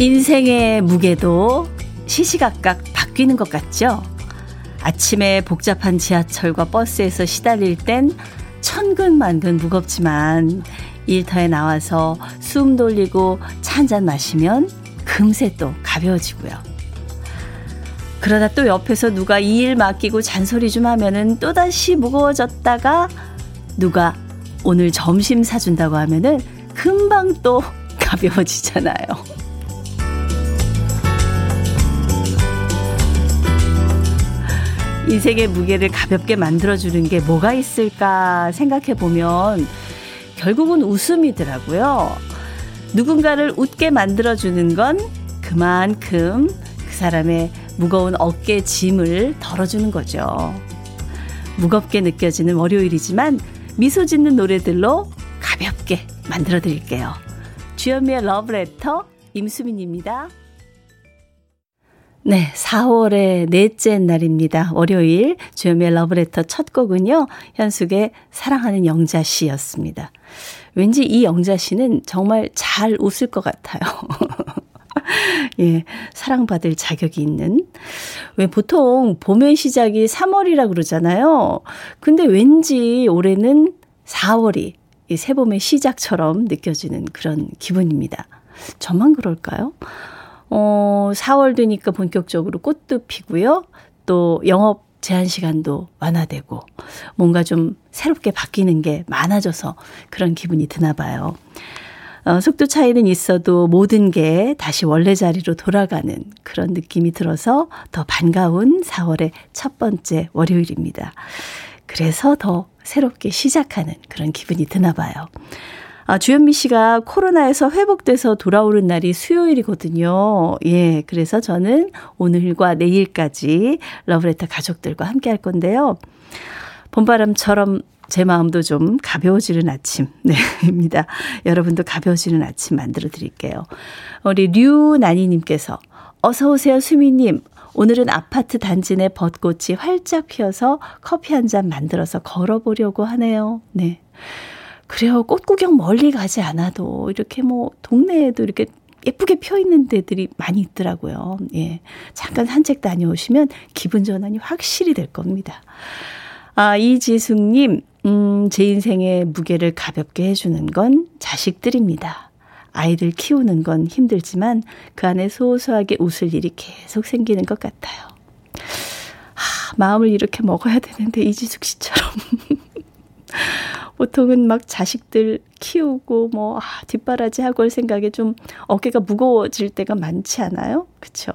인생의 무게도 시시각각 바뀌는 것 같죠? 아침에 복잡한 지하철과 버스에서 시달릴 땐 천근만근 무겁지만 일터에 나와서 숨 돌리고 차 한잔 마시면 금세 또 가벼워지고요. 그러다 또 옆에서 누가 이 일 맡기고 잔소리 좀 하면은 또다시 무거워졌다가 누가 오늘 점심 사준다고 하면은 금방 또 가벼워지잖아요. 인생의 무게를 가볍게 만들어주는 게 뭐가 있을까 생각해보면 결국은 웃음이더라고요. 누군가를 웃게 만들어주는 건 그만큼 그 사람의 무거운 어깨 짐을 덜어주는 거죠. 무겁게 느껴지는 월요일이지만 미소 짓는 노래들로 가볍게 만들어드릴게요. 주현미의 러브레터 임수민입니다. 네, 4월의 넷째 날입니다. 월요일 주현미의 러브레터 첫 곡은요, 현숙의 사랑하는 영자 씨였습니다. 왠지 이 영자 씨는 정말 잘 웃을 것 같아요. 예, 사랑받을 자격이 있는. 왜 보통 봄의 시작이 3월이라 그러잖아요. 근데 왠지 올해는 4월이 이 새봄의 시작처럼 느껴지는 그런 기분입니다. 저만 그럴까요? 4월 되니까 본격적으로 꽃도 피고요. 또 영업 제한 시간도 완화되고 뭔가 좀 새롭게 바뀌는 게 많아져서 그런 기분이 드나 봐요. 속도 차이는 있어도 모든 게 다시 원래 자리로 돌아가는 그런 느낌이 들어서 더 반가운 4월의 첫 번째 월요일입니다. 그래서 더 새롭게 시작하는 그런 기분이 드나 봐요. 주현미 씨가 코로나에서 회복돼서 돌아오는 날이 수요일이거든요. 예, 그래서 저는 오늘과 내일까지 러브레터 가족들과 함께 할 건데요. 봄바람처럼 제 마음도 좀 가벼워지는 아침, 네, 입니다. 여러분도 가벼워지는 아침 만들어 드릴게요. 우리 류나니님께서 어서오세요 수미님. 오늘은 아파트 단지 내 벚꽃이 활짝 피어서 커피 한 잔 만들어서 걸어보려고 하네요. 네. 그래요. 꽃 구경 멀리 가지 않아도 이렇게 뭐 동네에도 이렇게 예쁘게 펴있는 데들이 많이 있더라고요. 예. 잠깐 산책 다녀오시면 기분 전환이 확실히 될 겁니다. 아, 이지숙님, 제 인생의 무게를 가볍게 해주는 건 자식들입니다. 아이를 키우는 건 힘들지만 그 안에 소소하게 웃을 일이 계속 생기는 것 같아요. 아, 마음을 이렇게 먹어야 되는데 이지숙 씨처럼. 보통은 막 자식들 키우고 뭐 뒷바라지하고 할 생각에 좀 어깨가 무거워질 때가 많지 않아요? 그렇죠?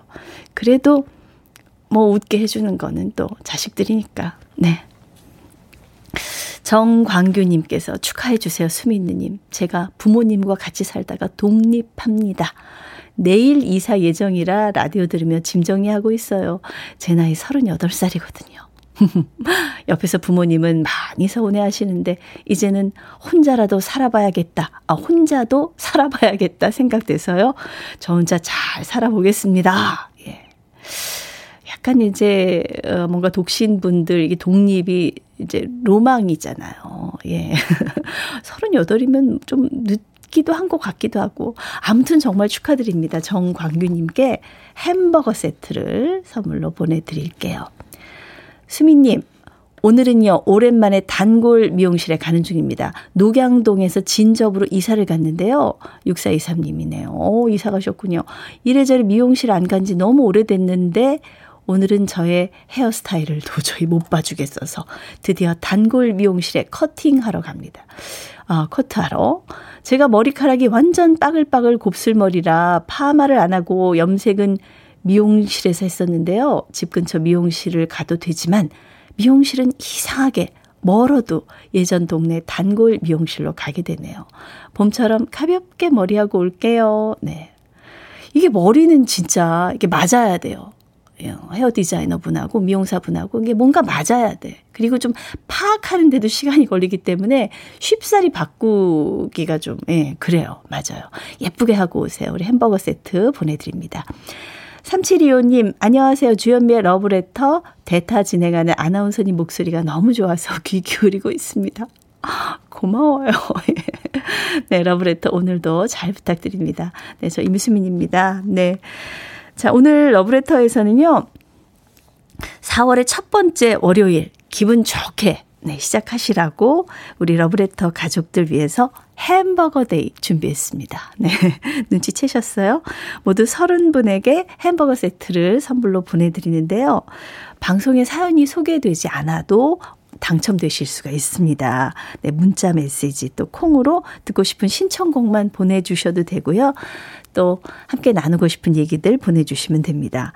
그래도 뭐 웃게 해주는 거는 또 자식들이니까. 네. 정광규님께서 축하해 주세요 수민느님. 제가 부모님과 같이 살다가 독립합니다. 내일 이사 예정이라 라디오 들으며 짐 정리하고 있어요. 제 나이 38살이거든요. 옆에서 부모님은 많이 서운해하시는데 이제는 혼자도 살아봐야겠다 생각돼서요. 저 혼자 잘 살아보겠습니다. 예. 약간 이제 뭔가 독신분들 이게 독립이 이제 로망이잖아요. 예. 38이면 좀 늦기도 한 것 같기도 하고 아무튼 정말 축하드립니다. 정광규님께 햄버거 세트를 선물로 보내드릴게요. 수미님, 오늘은요, 오랜만에 단골 미용실에 가는 중입니다. 녹양동에서 진접으로 이사를 갔는데요. 6423님이네요. 오, 이사 가셨군요. 이래저래 미용실 안 간 지 너무 오래됐는데, 오늘은 저의 헤어스타일을 도저히 못 봐주겠어서 드디어 단골 미용실에 커팅하러 갑니다. 커트하러. 제가 머리카락이 완전 빠글빠글 곱슬머리라 파마를 안 하고 염색은 미용실에서 했었는데요. 집 근처 미용실을 가도 되지만 미용실은 이상하게 멀어도 예전 동네 단골 미용실로 가게 되네요. 봄처럼 가볍게 머리하고 올게요. 네, 이게 머리는 진짜 이게 맞아야 돼요. 헤어 디자이너분하고 미용사분하고 이게 뭔가 맞아야 돼. 그리고 좀 파악하는 데도 시간이 걸리기 때문에 쉽사리 바꾸기가 좀 그래요. 맞아요. 예쁘게 하고 오세요. 우리 햄버거 세트 보내드립니다. 3725님, 안녕하세요. 주현미의 러브레터 대타 진행하는 아나운서님 목소리가 너무 좋아서 귀 기울이고 있습니다. 고마워요. 네, 러브레터 오늘도 잘 부탁드립니다. 네, 저 임수민입니다. 네. 자, 오늘 러브레터에서는요, 4월의 첫 번째 월요일, 기분 좋게, 네, 시작하시라고 우리 러브레터 가족들 위해서 햄버거 데이 준비했습니다. 네, 눈치채셨어요? 모두 30분에게 햄버거 세트를 선물로 보내드리는데요. 방송에 사연이 소개되지 않아도 당첨되실 수가 있습니다. 네, 문자 메시지 또 콩으로 듣고 싶은 신청곡만 보내주셔도 되고요. 또 함께 나누고 싶은 얘기들 보내주시면 됩니다.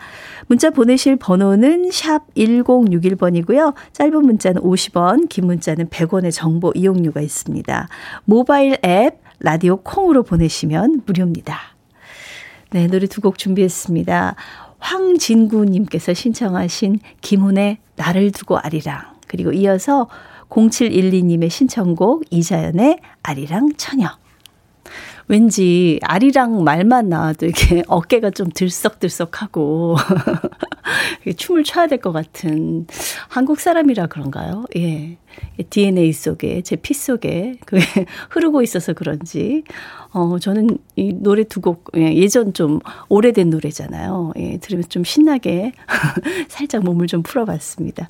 문자 보내실 번호는 샵 1061번이고요. 짧은 문자는 50원, 긴 문자는 100원의 정보 이용료가 있습니다. 모바일 앱 라디오 콩으로 보내시면 무료입니다. 네, 노래 두 곡 준비했습니다. 황진구님께서 신청하신 김훈의 나를 두고 아리랑, 그리고 이어서 0712님의 신청곡 이자연의 아리랑 처녀. 왠지 아리랑 말만 나와도 이렇게 어깨가 좀 들썩들썩하고 춤을 춰야 될 것 같은, 한국 사람이라 그런가요? 예, DNA 속에, 제 피 속에 그게 흐르고 있어서 그런지 저는 이 노래 두 곡, 예전 좀 오래된 노래잖아요. 예, 들으면 좀 신나게 살짝 몸을 좀 풀어봤습니다.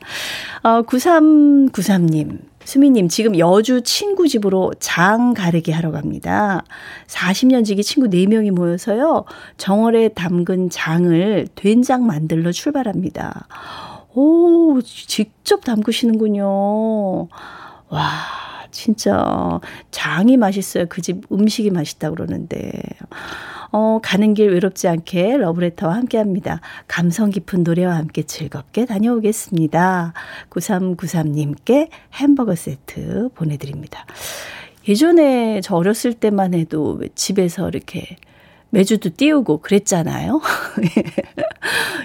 9393님. 수미님, 지금 여주 친구 집으로 장 가르기 하러 갑니다. 40년 지기 친구 4명이 모여서요, 정월에 담근 장을 된장 만들러 출발합니다. 오, 직접 담그시는군요. 와, 진짜 장이 맛있어요. 그 집 음식이 맛있다고 그러는데. 가는 길 외롭지 않게 러브레터와 함께합니다. 감성 깊은 노래와 함께 즐겁게 다녀오겠습니다. 9393님께 햄버거 세트 보내드립니다. 예전에 저 어렸을 때만 해도 집에서 이렇게 메주도 띄우고 그랬잖아요.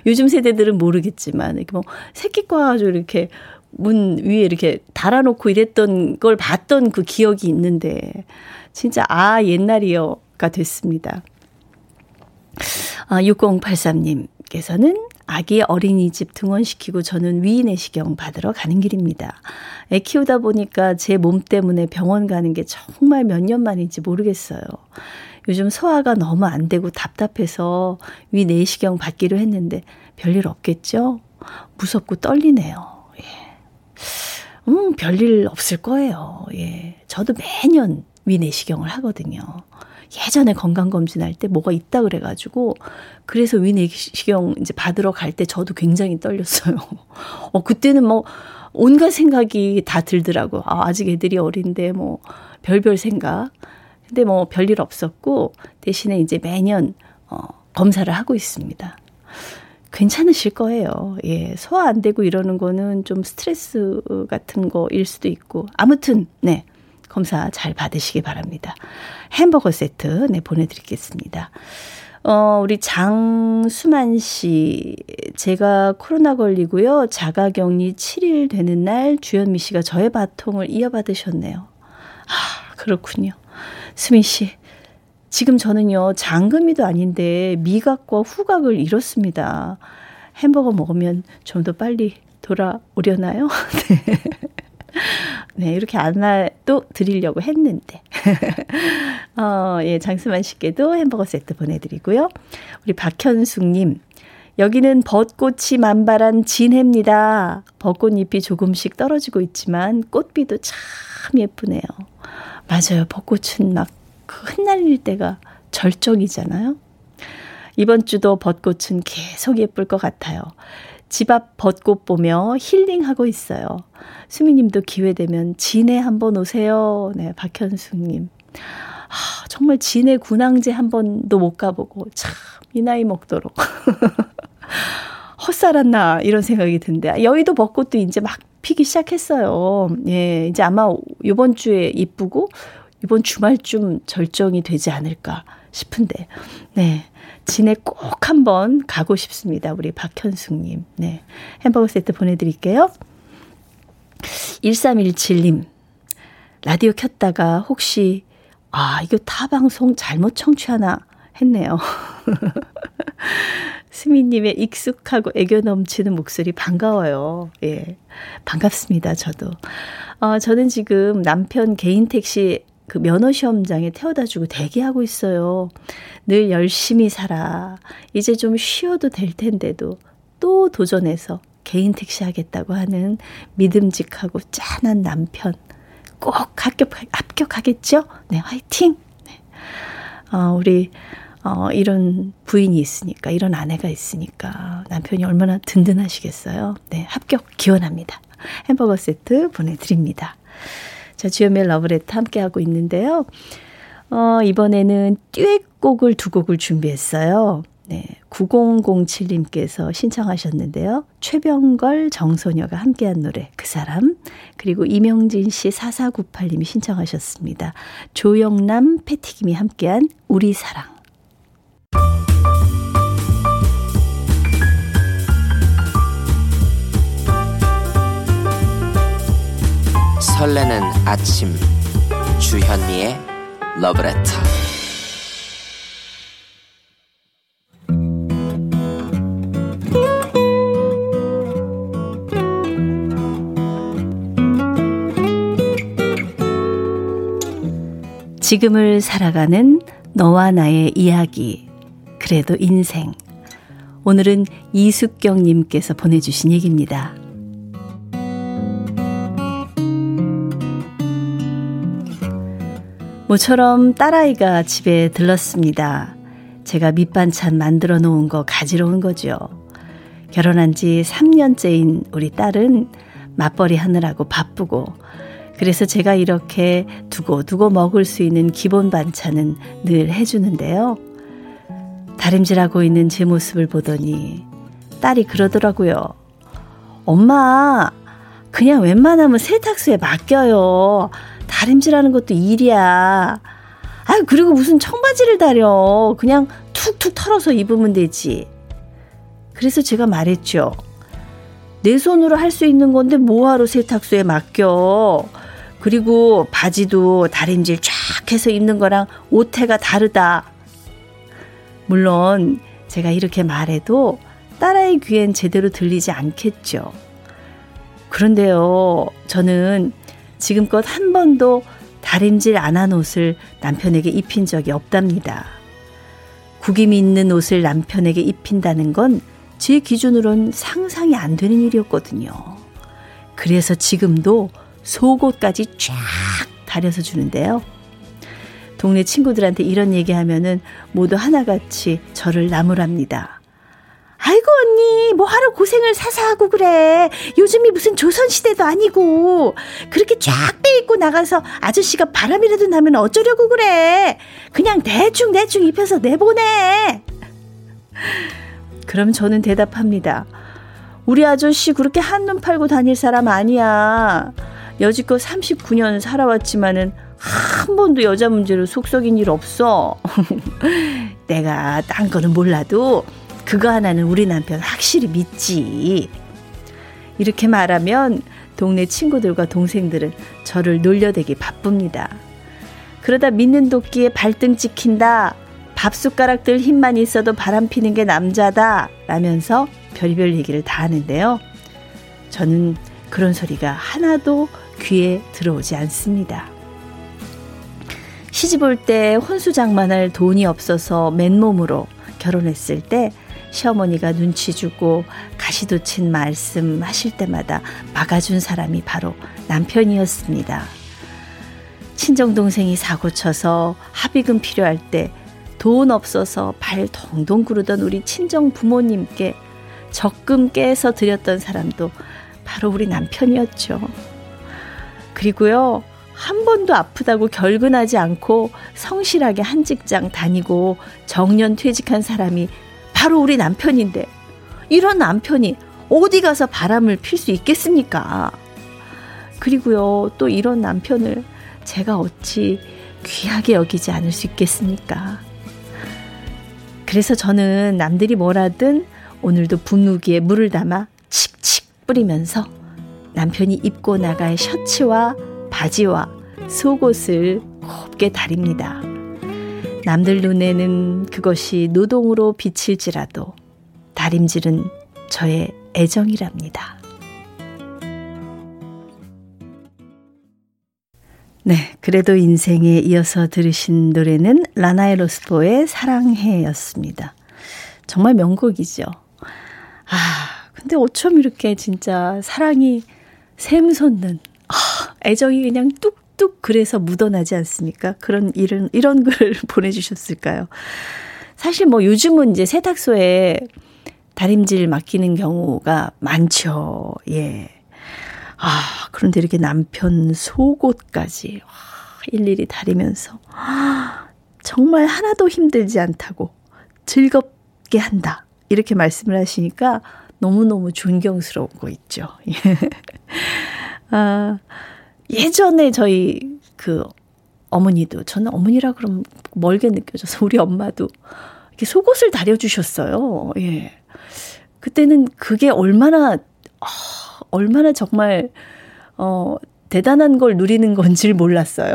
요즘 세대들은 모르겠지만 이렇게 뭐 새끼 꽈가지고 이렇게 문 위에 이렇게 달아놓고 이랬던 걸 봤던 그 기억이 있는데, 진짜 아 옛날이요가 됐습니다. 6083님께서는 아기 어린이집 등원시키고 저는 위내시경 받으러 가는 길입니다. 애 키우다 보니까 제 몸 때문에 병원 가는 게 정말 몇 년 만인지 모르겠어요. 요즘 소화가 너무 안 되고 답답해서 위내시경 받기로 했는데 별일 없겠죠? 무섭고 떨리네요. 예. 별일 없을 거예요. 예. 저도 매년 위내시경을 하거든요. 예전에 건강검진할 때 뭐가 있다 그래가지고, 그래서 위내시경 이제 받으러 갈 때 저도 굉장히 떨렸어요. 그때는 뭐 온갖 생각이 다 들더라고요. 아직 애들이 어린데 뭐 별별 생각. 근데 뭐 별일 없었고, 대신에 이제 매년 검사를 하고 있습니다. 괜찮으실 거예요. 예, 소화 안 되고 이러는 거는 좀 스트레스 같은 거일 수도 있고, 아무튼 네, 검사 잘 받으시기 바랍니다. 햄버거 세트, 네, 보내드리겠습니다. 우리 장수만 씨, 제가 코로나 걸리고요, 자가격리 7일 되는 날 주현미 씨가 저의 바통을 이어받으셨네요. 아, 그렇군요. 수민 씨, 지금 저는요 장금이도 아닌데 미각과 후각을 잃었습니다. 햄버거 먹으면 좀 더 빨리 돌아오려나요? 네. 네, 이렇게 안나도 드리려고 했는데. 예, 장수만 씨께도 햄버거 세트 보내드리고요. 우리 박현숙님, 여기는 벚꽃이 만발한 진해입니다. 벚꽃잎이 조금씩 떨어지고 있지만 꽃비도 참 예쁘네요. 맞아요, 벚꽃은 막 흩날릴 때가 절정이잖아요. 이번 주도 벚꽃은 계속 예쁠 것 같아요. 집 앞 벚꽃 보며 힐링하고 있어요. 수미님도 기회 되면 진해 한번 오세요. 네, 박현숙님. 아, 정말 진해 군항제 한 번도 못 가보고 참 이 나이 먹도록 헛살았나 이런 생각이 든데, 여의도 벚꽃도 이제 막 피기 시작했어요. 예, 이제 아마 이번 주에 이쁘고 이번 주말쯤 절정이 되지 않을까 싶은데, 네, 진해 꼭 한번 가고 싶습니다. 우리 박현숙님. 네, 햄버거 세트 보내드릴게요. 1317님. 라디오 켰다가 혹시 이거 타 방송 잘못 청취하나 했네요. 수미님의 익숙하고 애교 넘치는 목소리 반가워요. 예, 반갑습니다. 저도. 저는 지금 남편 개인 택시 그 면허 시험장에 태워다 주고 대기하고 있어요. 늘 열심히 살아. 이제 좀 쉬어도 될 텐데도 또 도전해서 개인 택시 하겠다고 하는 믿음직하고 짠한 남편. 꼭 합격하겠죠? 네, 화이팅! 네. 우리 이런 부인이 있으니까, 이런 아내가 있으니까 남편이 얼마나 든든하시겠어요? 네, 합격 기원합니다. 햄버거 세트 보내드립니다. 자, 주현미의 러브레터 함께하고 있는데요. 이번에는 듀엣곡을 두 곡을 준비했어요. 네, 9007님께서 신청하셨는데요. 최병걸, 정소녀가 함께한 노래 그 사람, 그리고 이명진 씨 4498님이 신청하셨습니다. 조영남, 패티김이 함께한 우리 사랑. 설레는 아침 주현미의 러브레터. 지금을 살아가는 너와 나의 이야기, 그래도 인생. 오늘은 이숙경님께서 보내주신 얘기입니다. 모처럼 딸아이가 집에 들렀습니다. 제가 밑반찬 만들어 놓은 거 가지러 온 거죠. 결혼한 지 3년째인 우리 딸은 맞벌이 하느라고 바쁘고, 그래서 제가 이렇게 두고두고 먹을 수 있는 기본 반찬은 늘 해주는데요. 다림질하고 있는 제 모습을 보더니 딸이 그러더라고요. 엄마, 그냥 웬만하면 세탁소에 맡겨요. 다림질하는 것도 일이야. 아, 그리고 무슨 청바지를 다려. 그냥 툭툭 털어서 입으면 되지. 그래서 제가 말했죠. 내 손으로 할 수 있는 건데 뭐하러 세탁소에 맡겨. 그리고 바지도 다림질 쫙 해서 입는 거랑 옷태가 다르다. 물론 제가 이렇게 말해도 딸아이 귀엔 제대로 들리지 않겠죠. 그런데요, 저는 지금껏 한 번도 다림질 안 한 옷을 남편에게 입힌 적이 없답니다. 구김이 있는 옷을 남편에게 입힌다는 건 제 기준으론 상상이 안 되는 일이었거든요. 그래서 지금도 속옷까지 쫙 다려서 주는데요. 동네 친구들한테 이런 얘기하면은 모두 하나같이 저를 나무랍니다. 아이고 언니, 뭐하러 고생을 사사하고 그래. 요즘이 무슨 조선시대도 아니고. 그렇게 쫙 빼입고 나가서 아저씨가 바람이라도 나면 어쩌려고 그래. 그냥 대충 입혀서 내보내. 그럼 저는 대답합니다. 우리 아저씨 그렇게 한눈 팔고 다닐 사람 아니야. 여지껏 39년 살아왔지만은 한 번도 여자 문제로 속 썩인 일 없어. 내가 딴 거는 몰라도 그거 하나는 우리 남편 확실히 믿지. 이렇게 말하면 동네 친구들과 동생들은 저를 놀려대기 바쁩니다. 그러다 믿는 도끼에 발등 찍힌다, 밥숟가락들 힘만 있어도 바람피는 게 남자다 라면서 별의별 얘기를 다 하는데요. 저는 그런 소리가 하나도 귀에 들어오지 않습니다. 시집 올 때 혼수장만할 돈이 없어서 맨몸으로, 결혼했을 때 시어머니가 눈치 주고 가시도친 말씀 하실 때마다 막아준 사람이 바로 남편이었습니다. 친정동생이 사고 쳐서 합의금 필요할 때 돈 없어서 발 동동 구르던 우리 친정 부모님께 적금 깨서 드렸던 사람도 바로 우리 남편이었죠. 그리고요, 한 번도 아프다고 결근하지 않고 성실하게 한 직장 다니고 정년 퇴직한 사람이 바로 우리 남편인데, 이런 남편이 어디 가서 바람을 필 수 있겠습니까? 그리고요, 또 이런 남편을 제가 어찌 귀하게 여기지 않을 수 있겠습니까? 그래서 저는 남들이 뭐라든 오늘도 분무기에 물을 담아 칙칙 뿌리면서 남편이 입고 나갈 셔츠와 바지와 속옷을 곱게 다립니다. 남들 눈에는 그것이 노동으로 비칠지라도 다림질은 저의 애정이랍니다. 네, 그래도 인생에 이어서 들으신 노래는 라나의 로스포의 사랑해였습니다. 정말 명곡이죠. 아, 근데 어쩜 이렇게 진짜 사랑이 샘솟는, 애정이 그냥 뚝뚝 그래서 묻어나지 않습니까? 그런 이런 글을 보내주셨을까요? 사실 뭐 요즘은 이제 세탁소에 다림질 맡기는 경우가 많죠. 예. 아, 그런데 이렇게 남편 속옷까지 일일이 다리면서 정말 하나도 힘들지 않다고 즐겁게 한다 이렇게 말씀을 하시니까 너무너무 존경스러운 거 있죠. 예. 아, 예전에 저희 그 어머니도, 저는 어머니라 그럼 멀게 느껴져서 우리 엄마도 이렇게 속옷을 다려주셨어요. 예. 그때는 그게 얼마나 정말 대단한 걸 누리는 건지를 몰랐어요.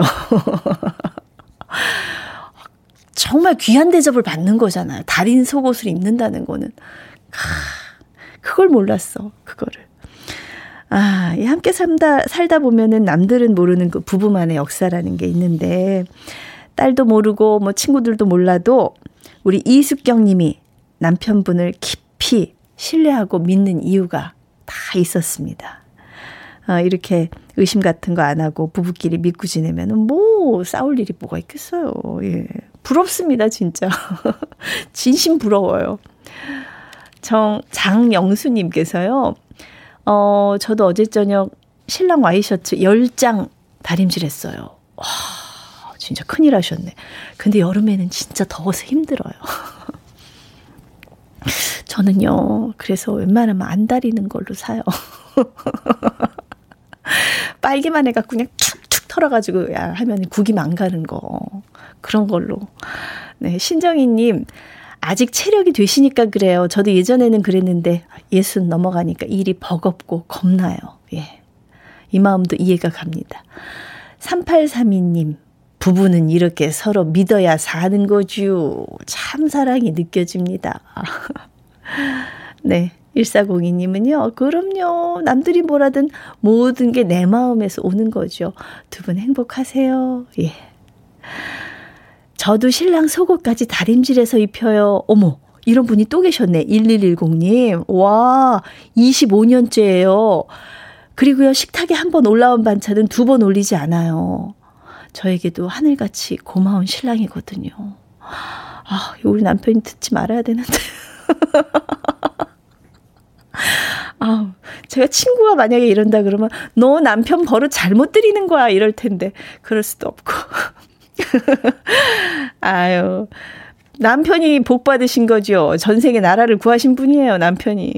정말 귀한 대접을 받는 거잖아요. 다린 속옷을 입는다는 거는. 그걸 몰랐어. 그거를. 아, 함께 살다 보면은 남들은 모르는 그 부부만의 역사라는 게 있는데, 딸도 모르고 뭐 친구들도 몰라도 우리 이숙경 님이 남편분을 깊이 신뢰하고 믿는 이유가 다 있었습니다. 아, 이렇게 의심 같은 거 안 하고 부부끼리 믿고 지내면 뭐 싸울 일이 뭐가 있겠어요. 예. 부럽습니다, 진짜. 진심 부러워요. 장영수님께서요. 저도 어제 저녁 신랑 와이셔츠 10장 다림질했어요. 와, 진짜 큰일 하셨네. 근데 여름에는 진짜 더워서 힘들어요. 저는요, 그래서 웬만하면 안 다리는 걸로 사요. 빨기만 해갖고 그냥 툭툭 털어가지고 하면 국이 망가는 거. 그런 걸로. 네, 신정희님, 아직 체력이 되시니까 그래요. 저도 예전에는 그랬는데, 60 넘어가니까 일이 버겁고 겁나요. 예. 이 마음도 이해가 갑니다. 3832님, 부부는 이렇게 서로 믿어야 사는 거지요. 참 사랑이 느껴집니다. 네, 1402님은요. 그럼요. 남들이 뭐라든 모든 게 내 마음에서 오는 거죠. 두 분 행복하세요. 예. 저도 신랑 속옷까지 다림질해서 입혀요. 어머, 이런 분이 또 계셨네. 1110님. 와, 25년째예요. 그리고요, 식탁에 한 번 올라온 반찬은 두 번 올리지 않아요. 저에게도 하늘같이 고마운 신랑이거든요. 아, 우리 남편이 듣지 말아야 되는데. 아, 제가 친구가 만약에 이런다 그러면 너 남편 버릇 잘못 들이는 거야 이럴 텐데 그럴 수도 없고. 아유, 남편이 복 받으신 거죠. 전생에 나라를 구하신 분이에요, 남편이.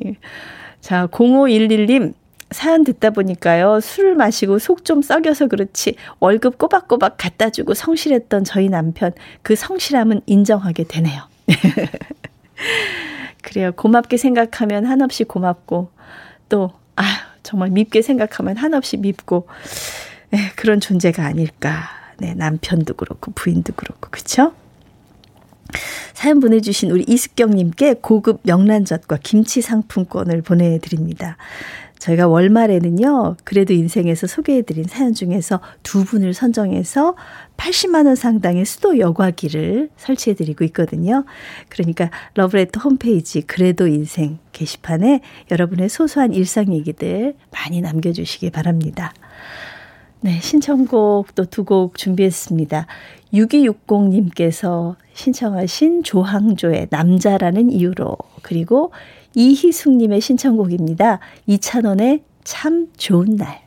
자, 0511님. 사연 듣다 보니까요, 술을 마시고 속 좀 썩여서 그렇지 월급 꼬박꼬박 갖다 주고 성실했던 저희 남편, 그 성실함은 인정하게 되네요. 그래요. 고맙게 생각하면 한없이 고맙고, 또 아유, 정말 밉게 생각하면 한없이 밉고, 네, 그런 존재가 아닐까. 네, 남편도 그렇고 부인도 그렇고, 그렇죠? 사연 보내주신 우리 이숙경님께 고급 명란젓과 김치 상품권을 보내드립니다. 저희가 월말에는요, 그래도 인생에서 소개해드린 사연 중에서 두 분을 선정해서 80만 원 상당의 수도 여과기를 설치해드리고 있거든요. 그러니까 러브레터 홈페이지 그래도 인생 게시판에 여러분의 소소한 일상 얘기들 많이 남겨주시기 바랍니다. 네, 신청곡 또 두 곡 준비했습니다. 6260님께서 신청하신 조항조의 남자라는 이유로, 그리고 이희숙님의 신청곡입니다. 이찬원의 참 좋은 날.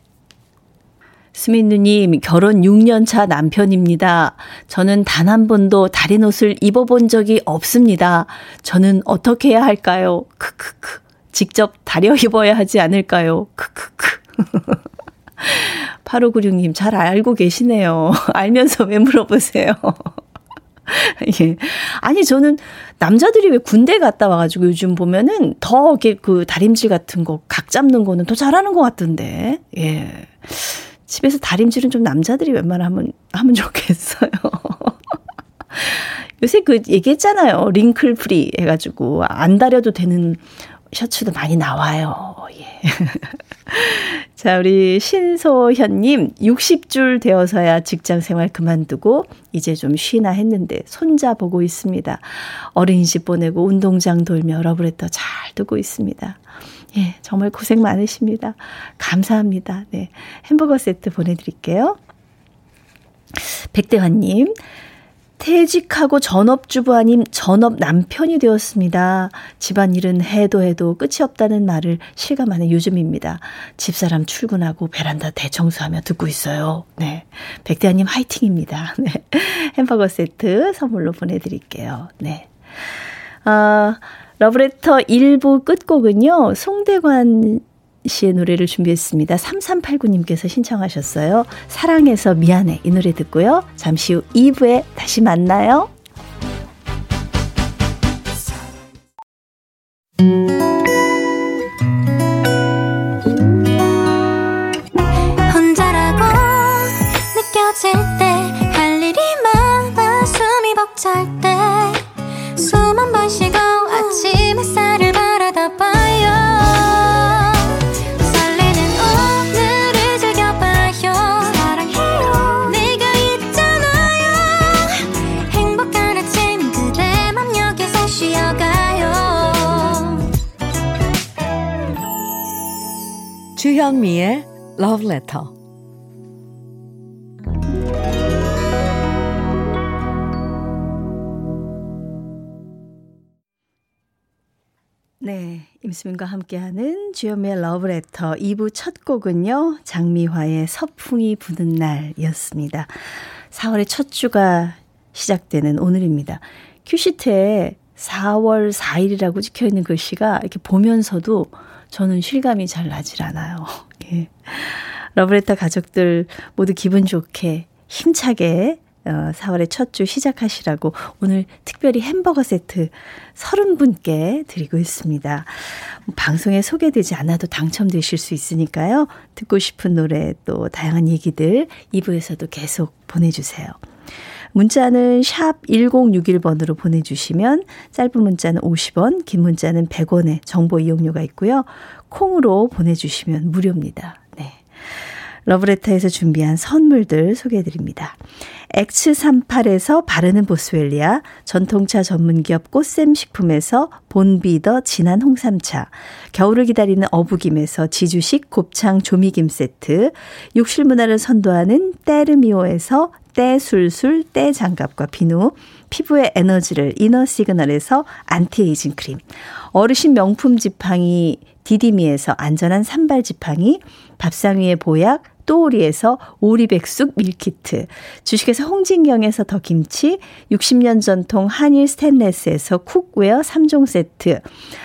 수민누님, 결혼 6년차 남편입니다. 저는 단 한 번도 다린 옷을 입어본 적이 없습니다. 저는 어떻게 해야 할까요? 크크크. 직접 다려 입어야 하지 않을까요? 크크크. 8596님, 잘 알고 계시네요. 알면서 왜 물어보세요? 예. 아니, 저는 남자들이 왜 군대 갔다 와가지고 요즘 보면은 더 이렇게 그 다림질 같은 거, 각 잡는 거는 더 잘하는 것 같던데. 예. 집에서 다림질은 좀 남자들이 웬만하면 하면 좋겠어요. 요새 그 얘기했잖아요. 링클 프리 해가지고 안 다려도 되는 셔츠도 많이 나와요. 예. 자, 우리 신소현님 60줄 되어서야 직장생활 그만두고 이제 좀 쉬나 했는데 손자 보고 있습니다. 어린이집 보내고 운동장 돌며 러브레터 잘 듣고 있습니다. 예, 정말 고생 많으십니다. 감사합니다. 네, 햄버거 세트 보내드릴게요. 백대환님, 퇴직하고 전업주부 아님 전업남편이 되었습니다. 집안일은 해도 해도 끝이 없다는 말을 실감하는 요즘입니다. 집사람 출근하고 베란다 대청소하며 듣고 있어요. 네, 백대환님 화이팅입니다. 네, 햄버거 세트 선물로 보내드릴게요. 네, 러브레터 1부 끝곡은요, 송대관 씨의 노래를 준비했습니다. 3389님께서 신청하셨어요. 사랑해서 미안해. 이 노래 듣고요. 잠시 후 2부에 다시 만나요. 혼자라고 느껴질 때 할 일이 많아 숨이 벅찰 때 숨 한 번 쉬고 아침 햇살을 바라다 봐요. 주현미의 Love Letter. 네, 임수민과 함께하는 주현미의 Love Letter 2부 첫 곡은요, 장미화의 서풍이 부는 날이었습니다. 4월의 첫 주가 시작되는 오늘입니다. 큐시트에 4월 4일이라고 찍혀있는 글씨가 이렇게 보면서도 저는 실감이 잘 나질 않아요. 예. 러브레터 가족들 모두 기분 좋게 힘차게 4월의 첫 주 시작하시라고 오늘 특별히 햄버거 세트 30분께 드리고 있습니다. 방송에 소개되지 않아도 당첨되실 수 있으니까요. 듣고 싶은 노래 또 다양한 얘기들 2부에서도 계속 보내주세요. 문자는 샵 1061번으로 보내주시면 짧은 문자는 50원, 긴 문자는 100원의 정보 이용료가 있고요. 콩으로 보내주시면 무료입니다. 네, 러브레터에서 준비한 선물들 소개해드립니다. X38에서 바르는 보스웰리아, 전통차 전문기업 꽃샘식품에서 본비더 진한 홍삼차, 겨울을 기다리는 어부김에서 지주식 곱창 조미김 세트, 욕실문화를 선도하는 때르미오에서 떼술술 떼장갑과 비누, 피부의 에너지를 이너시그널에서 안티에이징 크림, 어르신 명품 지팡이 디디미에서 안전한 산발 지팡이, 밥상 위의 보약 또오리에서 오리백숙 밀키트, 주식회사 홍진경에서 더김치, 60년 전통 한일 스탠레스에서 쿡웨어 3종 세트,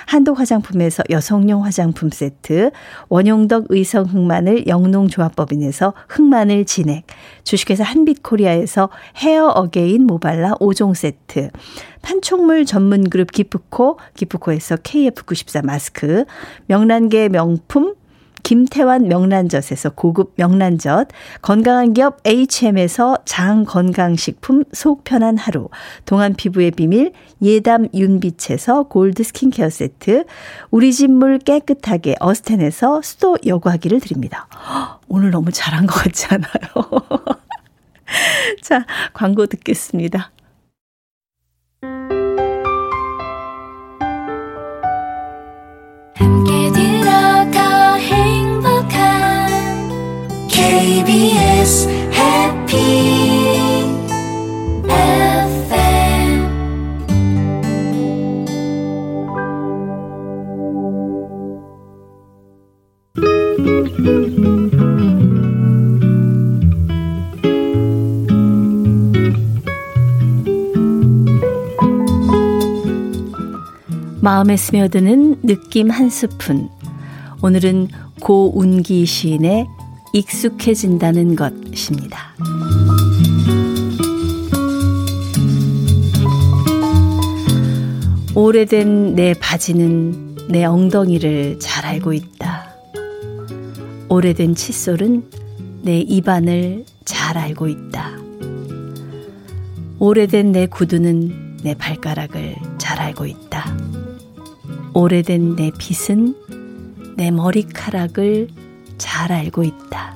한독 화장품에서 여성용 화장품 세트, 원용덕 의성 흑마늘 영농조합법인에서 흑마늘 진액, 주식회사 한빛코리아에서 헤어 어게인 모발라 5종 세트, 판촉물 전문그룹 기프코에서 KF94 마스크, 명란계 명품 김태환 명란젓에서 고급 명란젓, 건강한 기업 HM에서 장건강식품 속 편한 하루, 동안 피부의 비밀 예담 윤빛에서 골드 스킨케어 세트, 우리 집물 깨끗하게 어스텐에서 수도 여과기를 드립니다. 오늘 너무 잘한 것 같지 않아요? 자, 광고 듣겠습니다. KBS 해피 FM. 마음에 스며드는 느낌 한 스푼. 오늘은 고운기 시인의 익숙해진다는 것입니다. 오래된 내 바지는 내 엉덩이를 잘 알고 있다. 오래된 칫솔은 내 입안을 잘 알고 있다. 오래된 내 구두는 내 발가락을 잘 알고 있다. 오래된 내 빗은 내 머리카락을 잘 알고 있다.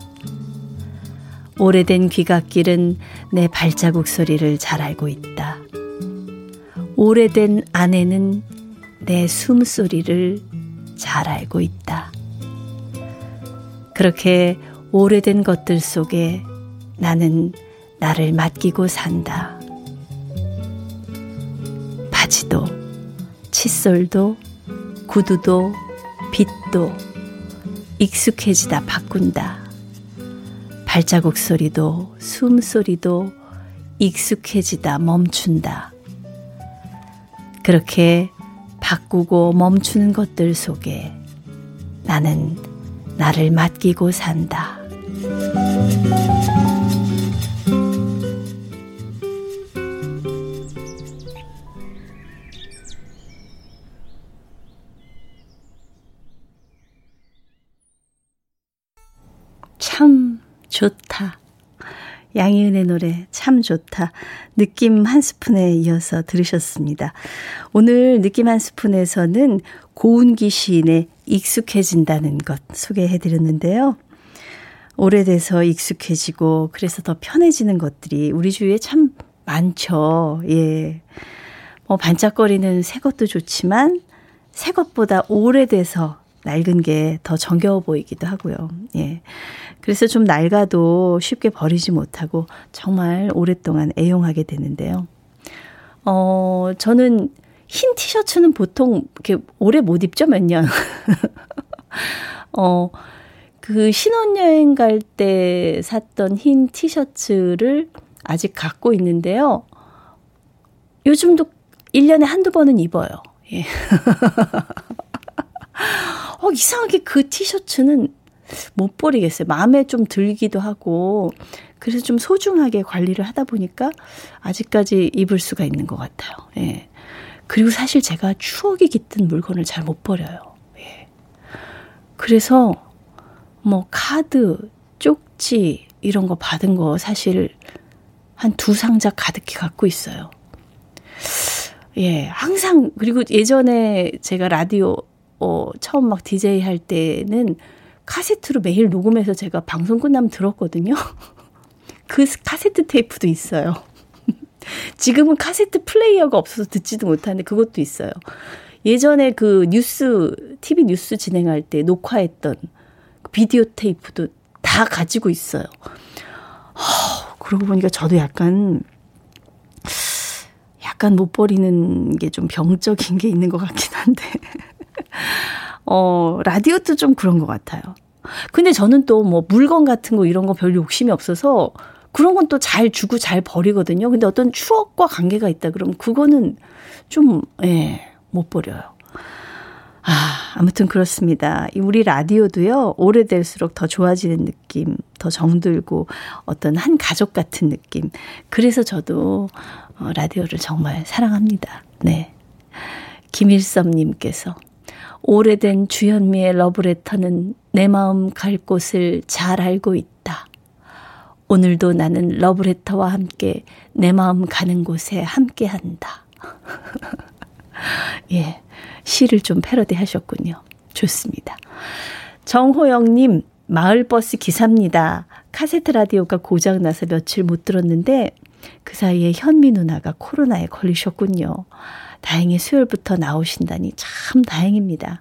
오래된 귀갓길은 내 발자국 소리를 잘 알고 있다. 오래된 아내는 내 숨소리를 잘 알고 있다. 그렇게 오래된 것들 속에 나는 나를 맡기고 산다. 바지도, 칫솔도, 구두도, 빛도 익숙해지다 바꾼다. 발자국 소리도 숨소리도 익숙해지다 멈춘다. 그렇게 바꾸고 멈추는 것들 속에 나는 나를 맡기고 산다. 참 좋다. 양희은의 노래 참 좋다. 느낌 한 스푼에 이어서 들으셨습니다. 오늘 느낌 한 스푼에서는 고운기 시인의 익숙해진다는 것 소개해드렸는데요. 오래돼서 익숙해지고 그래서 더 편해지는 것들이 우리 주위에 참 많죠. 예, 뭐 반짝거리는 새 것도 좋지만 새 것보다 오래돼서 낡은 게 더 정겨워 보이기도 하고요. 예. 그래서 좀 낡아도 쉽게 버리지 못하고 정말 오랫동안 애용하게 되는데요. 저는 흰 티셔츠는 보통 이렇게 오래 못 입죠, 몇 년. 그 신혼여행 갈 때 샀던 흰 티셔츠를 아직 갖고 있는데요. 요즘도 1년에 한두 번은 입어요. 예. 이상하게 그 티셔츠는 못 버리겠어요. 마음에 좀 들기도 하고 그래서 좀 소중하게 관리를 하다 보니까 아직까지 입을 수가 있는 것 같아요. 예. 그리고 사실 제가 추억이 깃든 물건을 잘 못 버려요. 예. 그래서 뭐 카드, 쪽지 이런 거 받은 거 사실 한 2상자 가득히 갖고 있어요. 예, 항상. 그리고 예전에 제가 라디오 처음 막 DJ 할 때는 카세트로 매일 녹음해서 제가 방송 끝나면 들었거든요. 그 카세트 테이프도 있어요. 지금은 카세트 플레이어가 없어서 듣지도 못하는데 그것도 있어요. 예전에 그 TV 뉴스 진행할 때 녹화했던 비디오 테이프도 다 가지고 있어요. 그러고 보니까 저도 약간 못 버리는 게 좀 병적인 게 있는 것 같긴 한데 라디오도 좀 그런 것 같아요. 근데 저는 또 뭐 물건 같은 거 이런 거 별 욕심이 없어서 그런 건 또 잘 주고 잘 버리거든요. 근데 어떤 추억과 관계가 있다 그러면 그거는 좀, 못 버려요. 아무튼 그렇습니다. 우리 라디오도요, 오래될수록 더 좋아지는 느낌, 더 정들고 어떤 한 가족 같은 느낌. 그래서 저도 라디오를 정말 사랑합니다. 네. 김일섭님께서 오래된 주현미의 러브레터는 내 마음 갈 곳을 잘 알고 있다. 오늘도 나는 러브레터와 함께 내 마음 가는 곳에 함께한다. 예, 시를 좀 패러디 하셨군요. 좋습니다. 정호영님, 마을버스 기사입니다. 카세트 라디오가 고장나서 며칠 못 들었는데 그 사이에 현미 누나가 코로나에 걸리셨군요. 다행히 수요일부터 나오신다니 참 다행입니다.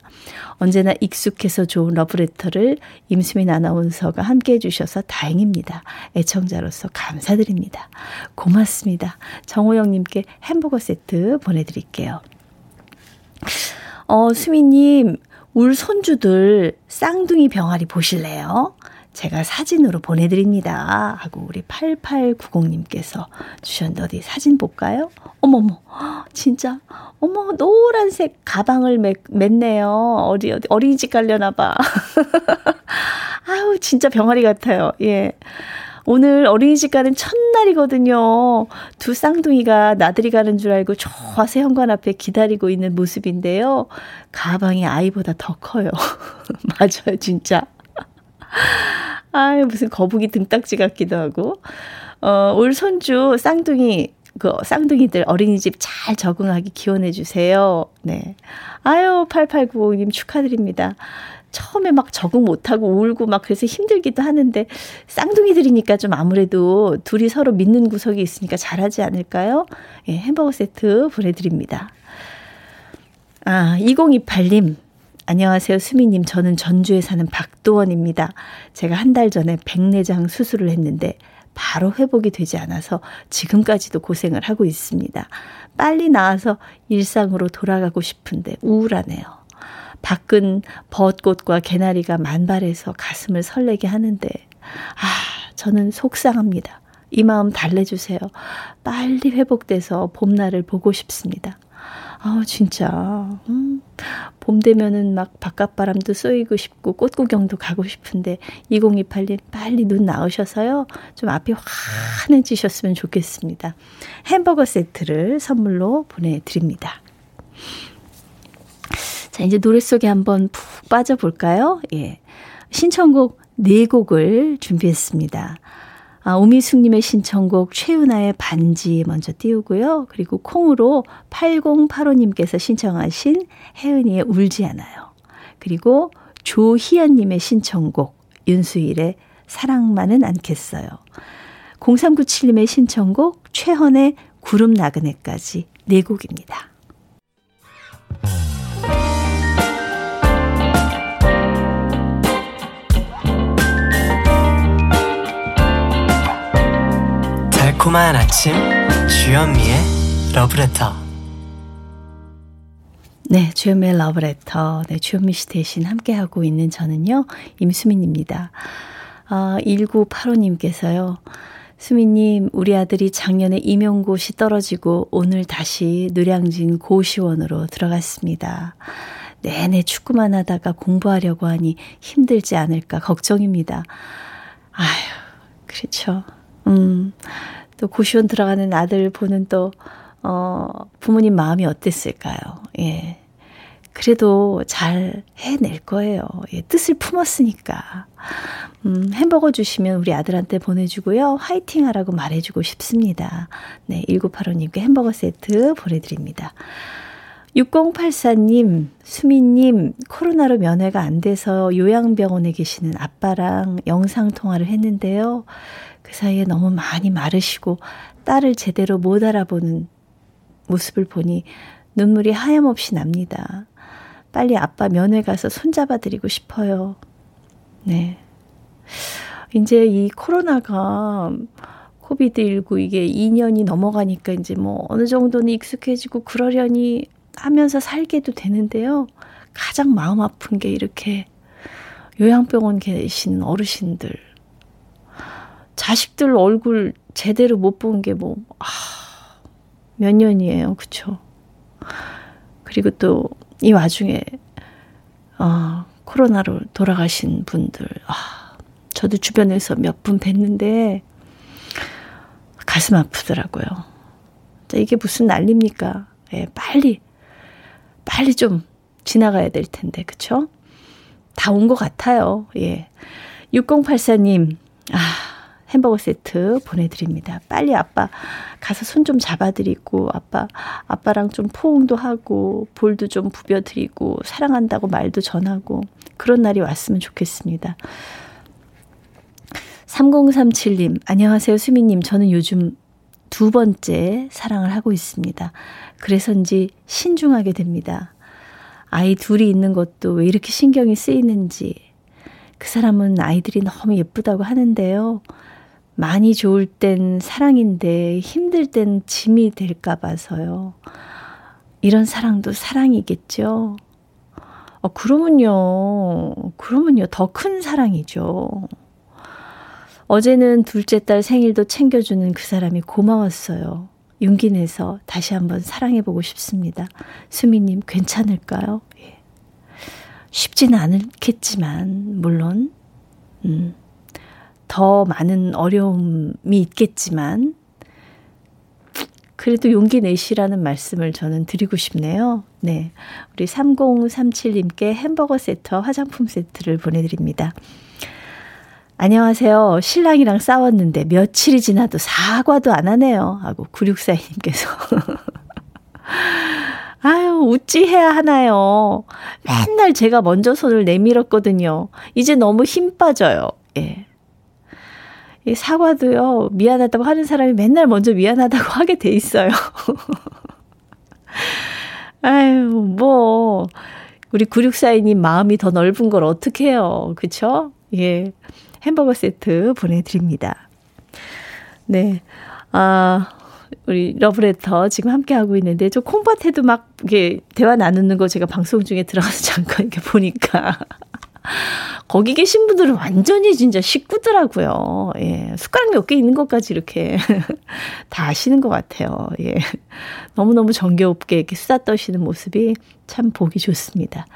언제나 익숙해서 좋은 러브레터를 임수민 아나운서가 함께해 주셔서 다행입니다. 애청자로서 감사드립니다. 고맙습니다. 정호영님께 햄버거 세트 보내드릴게요. 수민님, 울 손주들 쌍둥이 병아리 보실래요? 제가 사진으로 보내드립니다. 하고 우리 8890님께서 주셨는데 어디 사진 볼까요? 어머머, 진짜? 어머, 노란색 가방을 맸네요. 어린이집 가려나 봐. 아우, 진짜 병아리 같아요. 예. 오늘 어린이집 가는 첫날이거든요. 두 쌍둥이가 나들이 가는 줄 알고 저 세현관 앞에 기다리고 있는 모습인데요. 가방이 아이보다 더 커요. 맞아요, 진짜. 아유, 무슨 거북이 등딱지 같기도 하고. 올 손주 쌍둥이들 어린이집 잘 적응하기 기원해 주세요. 네. 아유, 8895님 축하드립니다. 처음에 막 적응 못하고 울고 막 그래서 힘들기도 하는데 쌍둥이들이니까 좀 아무래도 둘이 서로 믿는 구석이 있으니까 잘하지 않을까요? 예, 햄버거 세트 보내드립니다. 아, 2028님. 안녕하세요. 수미님. 저는 전주에 사는 박도원입니다. 제가 한 달 전에 백내장 수술을 했는데 바로 회복이 되지 않아서 지금까지도 고생을 하고 있습니다. 빨리 나아서 일상으로 돌아가고 싶은데 우울하네요. 밖은 벚꽃과 개나리가 만발해서 가슴을 설레게 하는데 아, 저는 속상합니다. 이 마음 달래주세요. 빨리 회복돼서 봄날을 보고 싶습니다. 아, 진짜 봄 되면은 막 바깥바람도 쏘이고 싶고 꽃구경도 가고 싶은데 2028님 빨리 눈 나오셔서요. 좀 앞이 환해지셨으면 좋겠습니다. 햄버거 세트를 선물로 보내드립니다. 자, 이제 노래 속에 한번 푹 빠져볼까요? 예, 신청곡 4곡을 준비했습니다. 아, 오미숙님의 신청곡 최윤아의 반지 먼저 띄우고요. 그리고 콩으로 8085님께서 신청하신 혜은이의 울지 않아요. 그리고 조희연님의 신청곡 윤수일의 사랑만은 않겠어요. 0397님의 신청곡 최헌의 구름 나그네까지 4곡입니다. 고마운 아침 주현미의 러브레터. 네, 주현미의 러브레터. 네, 주현미 씨 대신 함께하고 있는 저는요, 임수민입니다. 1985님께서요. 수민님, 우리 아들이 작년에 임용고시 떨어지고 오늘 다시 노량진 고시원으로 들어갔습니다. 내내 축구만 하다가 공부하려고 하니 힘들지 않을까 걱정입니다. 아휴, 그렇죠. 또 고시원 들어가는 아들 보는 또 부모님 마음이 어땠을까요? 예, 그래도 잘 해낼 거예요. 예, 뜻을 품었으니까. 햄버거 주시면 우리 아들한테 보내주고요. 화이팅 하라고 말해주고 싶습니다. 네, 1985님께 햄버거 세트 보내드립니다. 6084님, 수미님, 코로나로 면회가 안 돼서 요양병원에 계시는 아빠랑 영상통화를 했는데요. 그 사이에 너무 많이 마르시고 딸을 제대로 못 알아보는 모습을 보니 눈물이 하염없이 납니다. 빨리 아빠 면회 가서 손잡아드리고 싶어요. 네. 이제 이 코로나가 코비드19 이게 2년이 넘어가니까 이제 뭐 어느 정도는 익숙해지고 그러려니 하면서 살게도 되는데요. 가장 마음 아픈 게 이렇게 요양병원 계신 어르신들. 자식들 얼굴 제대로 못 본 게 뭐, 몇 년이에요. 그쵸? 그리고 또 이 와중에, 코로나로 돌아가신 분들. 저도 주변에서 몇 분 뵀는데 가슴 아프더라고요. 이게 무슨 난리입니까? 예, 빨리 좀 지나가야 될 텐데. 그쵸? 다 온 것 같아요. 예. 6084님, 햄버거 세트 보내드립니다. 빨리 아빠 가서 손 좀 잡아드리고 아빠랑 좀 포옹도 하고 볼도 좀 부벼드리고 사랑한다고 말도 전하고 그런 날이 왔으면 좋겠습니다. 3037님, 안녕하세요 수미님. 저는 요즘 2번째 사랑을 하고 있습니다. 그래서인지 신중하게 됩니다. 아이 둘이 있는 것도 왜 이렇게 신경이 쓰이는지. 그 사람은 아이들이 너무 예쁘다고 하는데요. 많이 좋을 땐 사랑인데 힘들 땐 짐이 될까 봐서요. 이런 사랑도 사랑이겠죠. 그러면요. 더 큰 사랑이죠. 어제는 둘째 딸 생일도 챙겨주는 그 사람이 고마웠어요. 용기 내서 다시 한번 사랑해보고 싶습니다. 수미님 괜찮을까요? 예. 쉽지는 않겠지만 물론 더 많은 어려움이 있겠지만 그래도 용기 내시라는 말씀을 저는 드리고 싶네요. 네, 우리 3037님께 햄버거 세트와 화장품 세트를 보내드립니다. 안녕하세요. 신랑이랑 싸웠는데 며칠이 지나도 사과도 안 하네요. 하고 9642님께서 아유, 어찌해야 하나요? 맨날 제가 먼저 손을 내밀었거든요. 이제 너무 힘 빠져요. 예. 이 사과도요, 미안하다고 하는 사람이 맨날 먼저 미안하다고 하게 돼 있어요. 아유, 뭐, 우리 9642님 마음이 더 넓은 걸 어떻게 해요? 그쵸? 예. 햄버거 세트 보내드립니다. 네. 아, 우리 러브레터 지금 함께하고 있는데, 저 콩밭에도 막, 이게, 대화 나누는 거 제가 방송 중에 들어가서 잠깐 이렇게 보니까. 거기 계신 분들은 완전히 진짜 식구더라고요. 예. 숟가락 몇 개 있는 것까지 이렇게 다 아시는 것 같아요. 예. 너무너무 정겨웁게 이렇게 수다 떠시는 모습이 참 보기 좋습니다.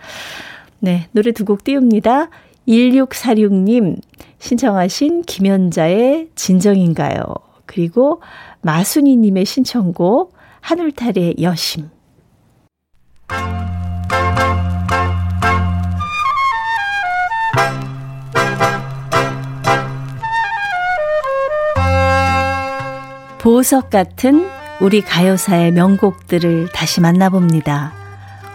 네. 노래 두 곡 띄웁니다. 1646님 신청하신 김연자의 진정인가요? 그리고 마순이님의 신청곡 한울탈의 여심. 보석 같은 우리 가요사의 명곡들을 다시 만나봅니다.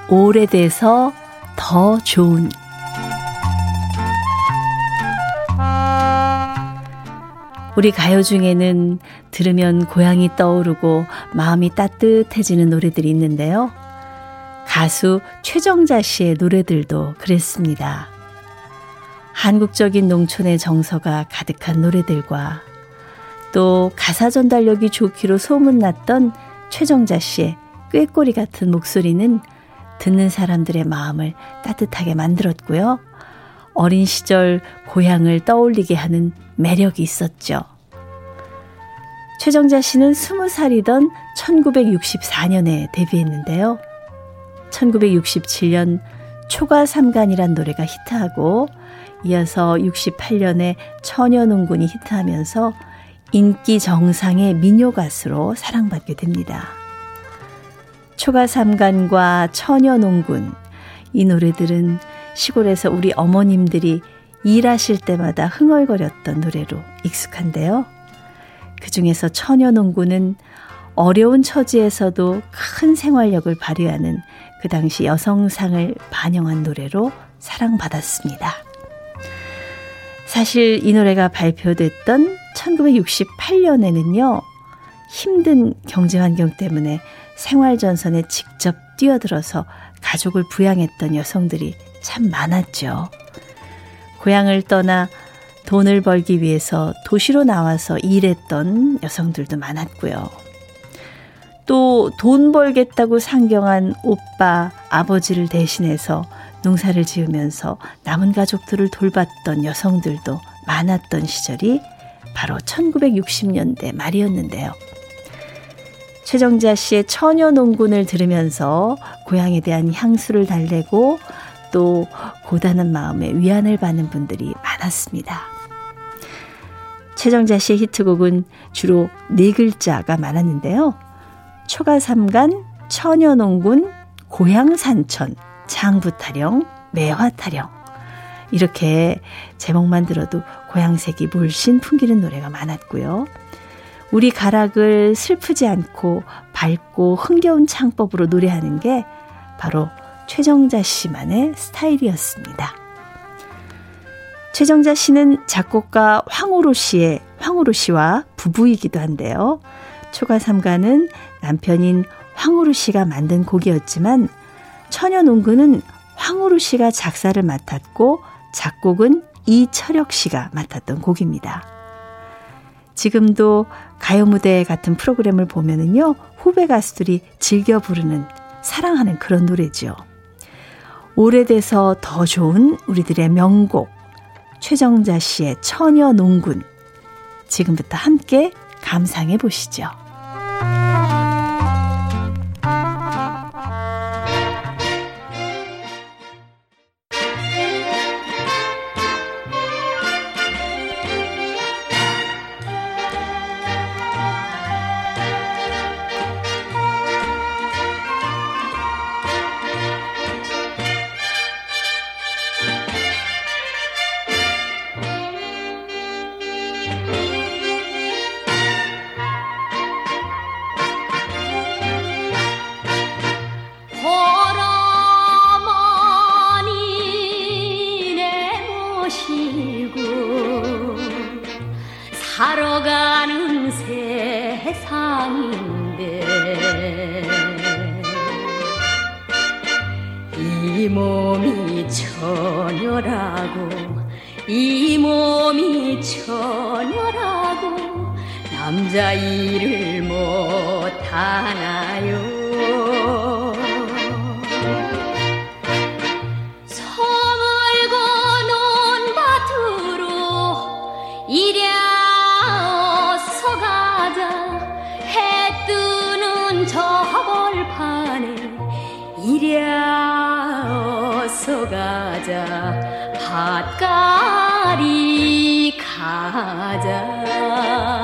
오래돼서 더 좋은. 우리 가요 중에는 들으면 고향이 떠오르고 마음이 따뜻해지는 노래들이 있는데요. 가수 최정자 씨의 노래들도 그랬습니다. 한국적인 농촌의 정서가 가득한 노래들과 또 가사 전달력이 좋기로 소문났던 최정자 씨의 꾀꼬리 같은 목소리는 듣는 사람들의 마음을 따뜻하게 만들었고요. 어린 시절 고향을 떠올리게 하는 매력이 있었죠. 최정자 씨는 20살이던 1964년에 데뷔했는데요. 1967년 초가삼간이란 노래가 히트하고 이어서 68년에 처녀농군이 히트하면서 인기 정상의 민요 가수로 사랑받게 됩니다. 초가삼간과 처녀농군, 이 노래들은 시골에서 우리 어머님들이 일하실 때마다 흥얼거렸던 노래로 익숙한데요. 그중에서 처녀농군은 어려운 처지에서도 큰 생활력을 발휘하는 그 당시 여성상을 반영한 노래로 사랑받았습니다. 사실 이 노래가 발표됐던 1968년에는요. 힘든 경제환경 때문에 생활전선에 직접 뛰어들어서 가족을 부양했던 여성들이 참 많았죠. 고향을 떠나 돈을 벌기 위해서 도시로 나와서 일했던 여성들도 많았고요. 또 돈 벌겠다고 상경한 오빠, 아버지를 대신해서 농사를 지으면서 남은 가족들을 돌봤던 여성들도 많았던 시절이 바로 1960년대 말이었는데요. 최정자 씨의 처녀농군을 들으면서 고향에 대한 향수를 달래고 또 고단한 마음에 위안을 받는 분들이 많았습니다. 최정자 씨의 히트곡은 주로 네 글자가 많았는데요. 초가삼간, 처녀농군, 고향산천, 장부타령, 매화타령, 이렇게 제목만 들어도 고향색이 물씬 풍기는 노래가 많았고요. 우리 가락을 슬프지 않고 밝고 흥겨운 창법으로 노래하는 게 바로 최정자 씨만의 스타일이었습니다. 최정자 씨는 작곡가 황오로 씨의 황오로 씨와 부부이기도 한데요. 초가삼가는 남편인 황오로 씨가 만든 곡이었지만 처녀농군은 황오로 씨가 작사를 맡았고 작곡은 이철혁 씨가 맡았던 곡입니다. 지금도 가요 무대 같은 프로그램을 보면은요, 후배 가수들이 즐겨 부르는 사랑하는 그런 노래죠. 오래돼서 더 좋은 우리들의 명곡 최정자 씨의 처녀농군, 지금부터 함께 감상해 보시죠. 세상인데 이 몸이 처녀라고 이 몸이 처녀라고 남자 일을 못하나요? 이랴 어서 가자 밭가리 가자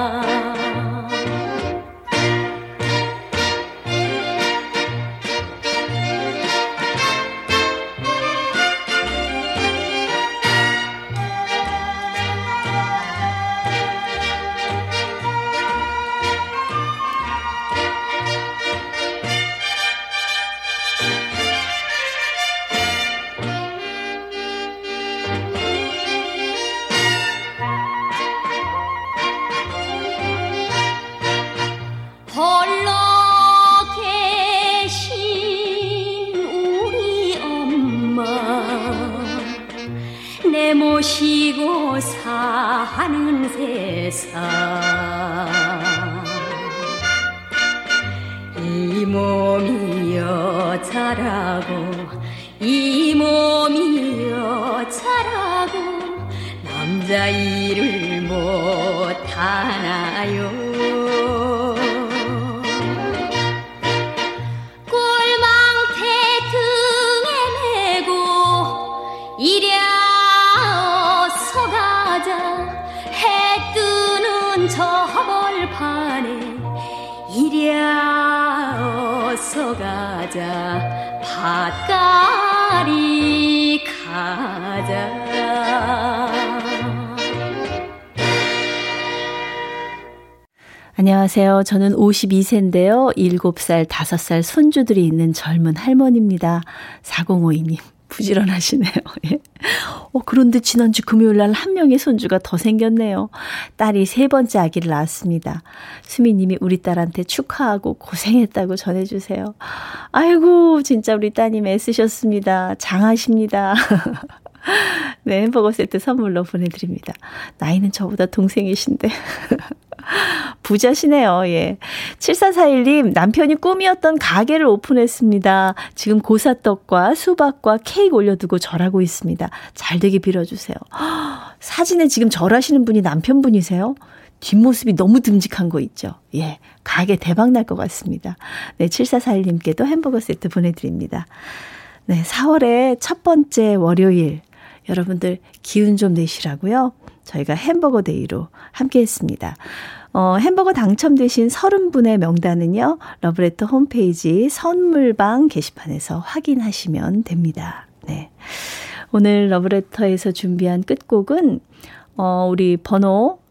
내 모시고 사는 세상 이 몸이 여자라고 이 몸이 여자라고 남자 일을 못하나요? 이랴 어서 가자 밭가리 가자 안녕하세요. 저는 52세인데요. 7살, 5살 손주들이 있는 젊은 할머니입니다. 4052님. 부지런하시네요. 그런데 지난주 금요일날 한 명의 손주가 더 생겼네요. 딸이 3번째 아기를 낳았습니다. 수미님이 우리 딸한테 축하하고 고생했다고 전해주세요. 아이고 진짜 우리 따님 애쓰셨습니다. 장하십니다. 네, 햄버거 세트 선물로 보내드립니다. 나이는 저보다 동생이신데 부자시네요. 예. 7441님 남편이 꿈이었던 가게를 오픈했습니다. 지금 고사떡과 수박과 케이크 올려두고 절하고 있습니다. 잘 되게 빌어주세요. 허, 사진에 지금 절하시는 분이 남편분이세요? 뒷모습이 너무 듬직한 거 있죠. 예, 가게 대박 날 것 같습니다. 네, 7441님께도 햄버거 세트 보내드립니다. 네, 4월의 첫 번째 월요일 여러분들 기운 좀 내시라고요. 저희가 햄버거 데이로 함께했습니다. 햄버거 당첨되신 30분의 명단은요. 러브레터 홈페이지 선물방 게시판에서 확인하시면 됩니다. 네, 오늘 러브레터에서 준비한 끝곡은 우리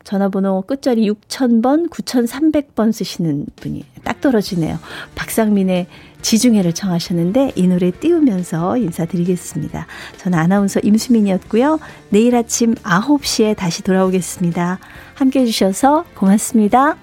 전화번호 끝자리 6000번, 9300번 쓰시는 분이 딱 떨어지네요. 박상민의 지중해를 청하셨는데 이 노래 띄우면서 인사드리겠습니다. 저는 아나운서 임수민이었고요. 내일 아침 9시에 다시 돌아오겠습니다. 함께해 주셔서 고맙습니다.